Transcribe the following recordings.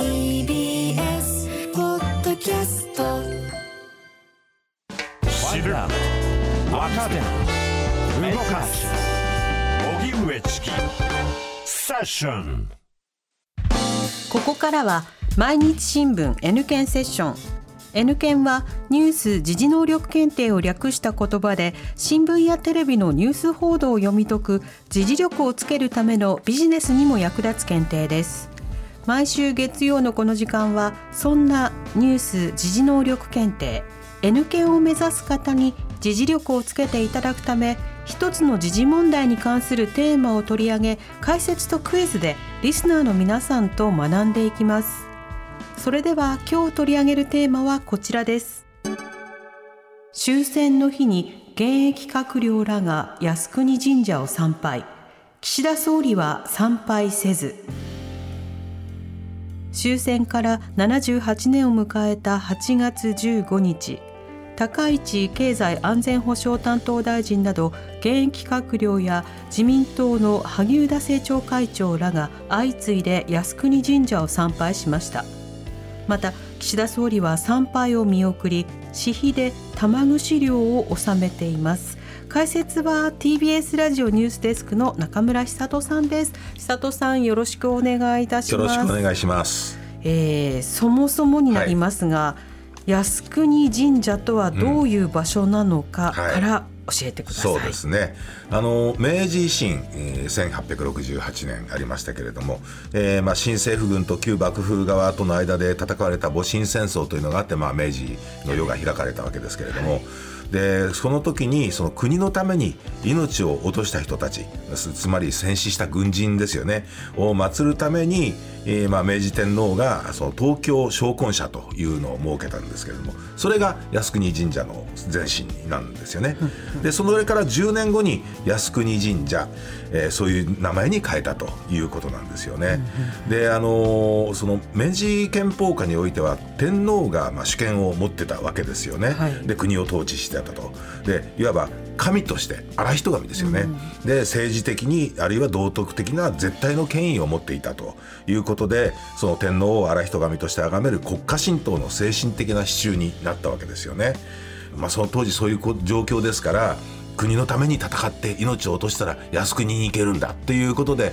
TBS ポッドキャスト。知る、若手、動かす、荻上チキセッション。ここからは毎日新聞 N 検セッション。N 検はニュース・時事能力検定を略した言葉で、新聞やテレビのニュース報道を読み解く時事力をつけるためのビジネスにも役立つ検定です。毎週月曜のこの時間は、そんなニュース・時事能力検定 N 検を目指す方に時事力をつけていただくため、一つの時事問題に関するテーマを取り上げ、解説とクイズでリスナーの皆さんと学んでいきます。それでは今日取り上げるテーマはこちらです。終戦の日に現役閣僚らが靖国神社を参拝、岸田総理は参拝せず。終戦から78年を迎えた8月15日、高市経済安全保障担当大臣など現役閣僚や自民党の萩生田政調会長らが相次いで靖国神社を参拝しました。また岸田総理は参拝を見送り、私費で玉串料を納めています。解説は TBS ラジオニュースデスクの中村久人さんです。久人さん、よろしくお願いいたします。よろしくお願いします、そもそもになりますが、靖国神社とはどういう場所なのかから教えてください。そうですね、明治維新、1868年ありましたけれども、新政府軍と旧幕府側との間で戦われた戊辰戦争というのがあって、明治の世が開かれたわけですけれども、でその時にその国のために命を落とした人たち、つまり戦死した軍人ですよねを祀るために、明治天皇がその東京昇魂社というのを設けたんですけれども、それが靖国神社の前身なんですよね。でその上から10年後に靖国神社、そういう名前に変えたということなんですよね。で、その明治憲法下においては天皇が主権を持ってたわけですよね。で国を統治してとで、いわば神として荒人神ですよね、で政治的にあるいは道徳的な絶対の権威を持っていたということで、その天皇を荒人神として崇める国家神道の精神的な支柱になったわけですよね。その当時そういう状況ですから、国のために戦って命を落としたら靖国に行けるんだということで、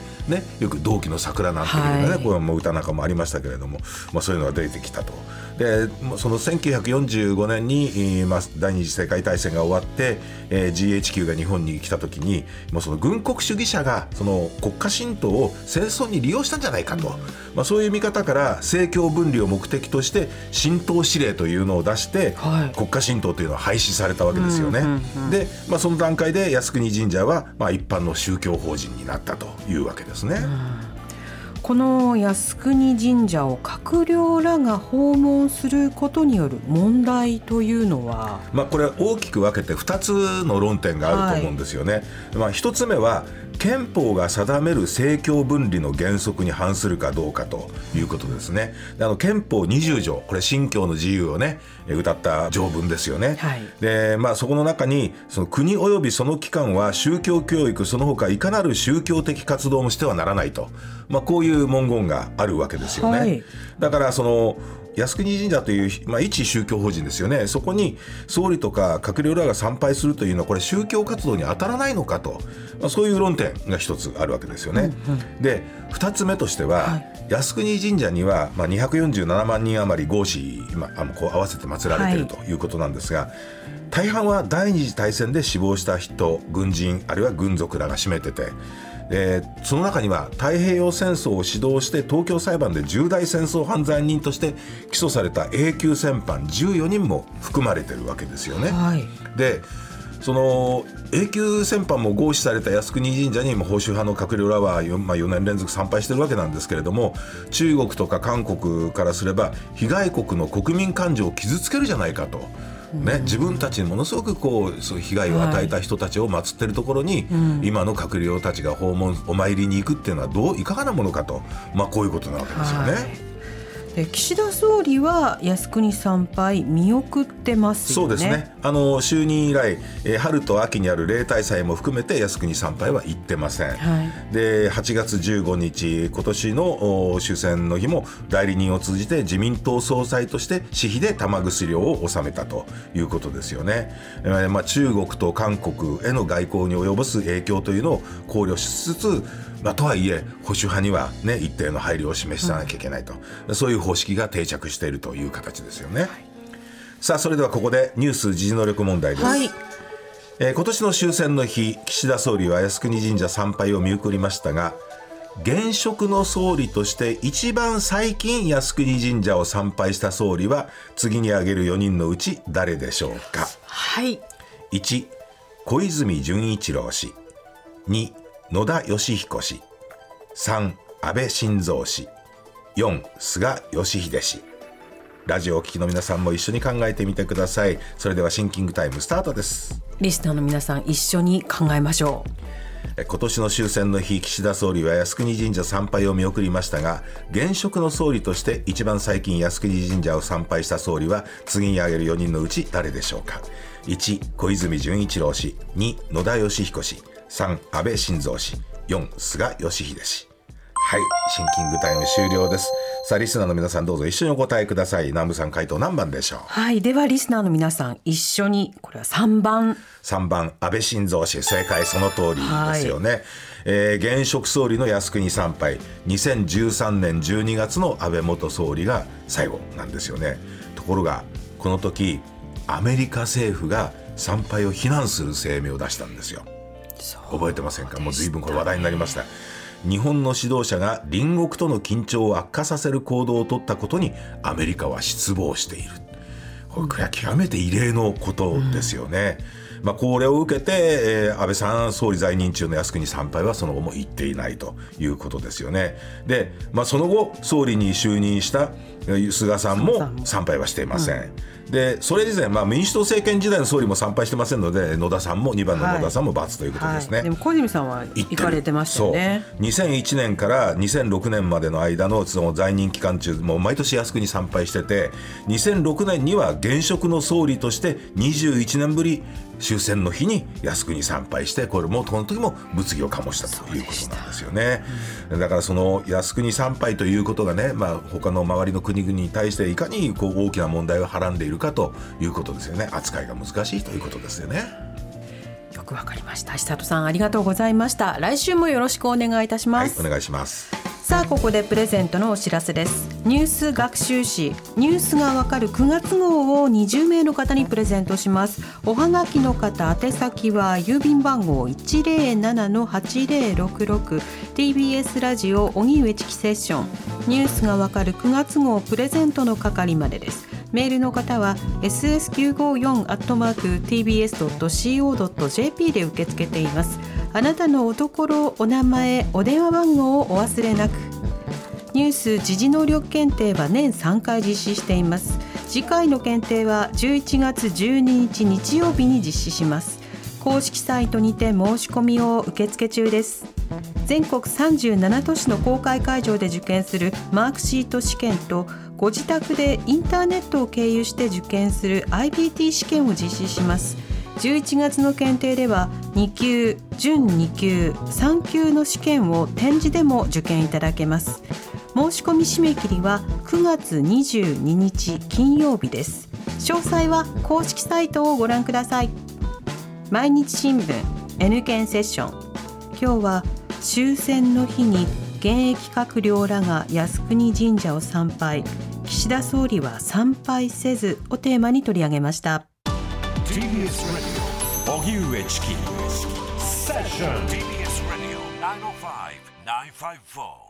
よく同期の桜なんていうのがこれも歌なんかもありましたけれども、そういうのが出てきたと。でその1945年に、第二次世界大戦が終わって、GHQ が日本に来た時に、その軍国主義者がその国家神道を戦争に利用したんじゃないかと、そういう見方から政教分離を目的として神道指令というのを出して、国家神道というのは廃止されたわけですよね。で、その段階で靖国神社は、一般の宗教法人になったというわけですね。この靖国神社を閣僚らが訪問することによる問題というのは、これは大きく分けて2つの論点があると思うんですよね。1つ目は憲法が定める政教分離の原則に反するかどうかということですね。憲法20条、これ信教の自由をね謳った条文ですよね。で、そこの中にその国及びその機関は宗教教育その他いかなる宗教的活動もしてはならないと、こういう文言があるわけですよね。だからその靖国神社という、一宗教法人ですよね。そこに総理とか閣僚らが参拝するというのはこれ宗教活動に当たらないのかと、そういう論点が一つあるわけですよね。で二つ目としては、靖国神社には、247万人余り合祀、こう合わせて祀られているということなんですが、大半は第二次大戦で死亡した人、軍人あるいは軍属らが占めてて、その中には太平洋戦争を指導して東京裁判で重大戦争犯罪人として起訴された A 級戦犯14人も含まれてるわけですよね。でその A 級戦犯も合祀された靖国神社にも保守派の閣僚らは 4年連続参拝してるわけなんですけれども、中国とか韓国からすれば被害国の国民感情を傷つけるじゃないかと、自分たちにものすごくそう被害を与えた人たちを祀っているところに、今の閣僚たちがお参りに行くっていうのはどういかがなものかと、こういうことなわけですよね。岸田総理は靖国参拝見送ってますよね。そうですね、就任以来、春と秋にある例大祭も含めて靖国参拝は行ってません、はい、で8月15日今年の終戦の日も代理人を通じて自民党総裁として私費で玉薬を納めたということですよね、中国と韓国への外交に及ぼす影響というのを考慮しつつ、とはいえ保守派には、ね、一定の配慮を示さなきゃいけないと、はい、そういう方式が定着しているという形ですよね、はい、さあそれではここでニュース時事能力問題です、はい、今年の終戦の日、岸田総理は靖国神社参拝を見送りましたが、現職の総理として一番最近靖国神社を参拝した総理は次に挙げる4人のうち誰でしょうか。はい、1、小泉純一郎氏、2、野田佳彦氏、3、安倍晋三氏、4、菅義偉氏。ラジオを聴きの皆さんも一緒に考えてみてください。それではシンキングタイムスタートです。リスナーの皆さん一緒に考えましょう。今年の終戦の日、岸田総理は靖国神社参拝を見送りましたが、現職の総理として一番最近靖国神社を参拝した総理は次に挙げる4人のうち誰でしょうか。1、小泉純一郎氏、2、野田佳彦氏、3、安倍晋三氏、4、菅義偉氏。はい、シンキングタイム終了です。さあリスナーの皆さんどうぞ一緒にお答えください。南部さん、回答何番でしょう。はい、ではリスナーの皆さん一緒に、これは3番、安倍晋三氏、正解、その通りですよね、はい、現職総理の靖国参拝、2013年12月の安倍元総理が最後なんですよね。ところがこの時アメリカ政府が参拝を非難する声明を出したんですよ。覚えてませんか。もう随分これ話題になりました。日本の指導者が隣国との緊張を悪化させる行動を取ったことにアメリカは失望している。これは極めて異例のことですよね、うん、これを受けて、安倍さん総理在任中の靖国参拝はその後も行っていないということですよね。で、その後総理に就任した菅さんも参拝はしていません、うん、でそれ以前、民主党政権時代の総理も参拝してませんので、野田さんも2番の野田さんも×ということですね、はいはい、でも小泉さんは行かれてましたよね。そう、2001年から2006年までの間のその在任期間中もう毎年靖国参拝してて、2006年には現職の総理として21年ぶり終戦の日に靖国参拝して、これもこの時も物議を醸したということなんですよね、うん、だからその靖国参拝ということがね、他の周りの国々に対していかにこう大きな問題をはらんでいるかということですよね。扱いが難しいということですよね。よくわかりました。久里さんありがとうございました。来週もよろしくお願いいたします、はい、お願いします。さあここでプレゼントのお知らせです。ニュース学習誌ニュースがわかる9月号を20名の方にプレゼントします。おはがきの方、宛先は郵便番号 107-8066 TBS ラジオ荻上チキセッション、ニュースがわかる9月号プレゼントの係までです。メールの方は ss954@tbs.co.jp で受け付けています。あなたのおところ、お名前、お電話番号をお忘れなく。ニュース時事能力検定は年3回実施しています。次回の検定は11月12日日曜日に実施します。公式サイトにて申し込みを受付中です。全国37都市の公開会場で受験するマークシート試験と、ご自宅でインターネットを経由して受験する IBT 試験を実施します。11月の検定では2級、準2級、3級の試験を展示でも受験いただけます。申し込み締め切りは9月22日金曜日です。詳細は公式サイトをご覧ください。毎日新聞 N 検セッション、今日は終戦の日に現役閣僚らが靖国神社を参拝、岸田総理は参拝せずをテーマに取り上げました。TBS Radio 荻上チキセッション。 TBS Radio 905-954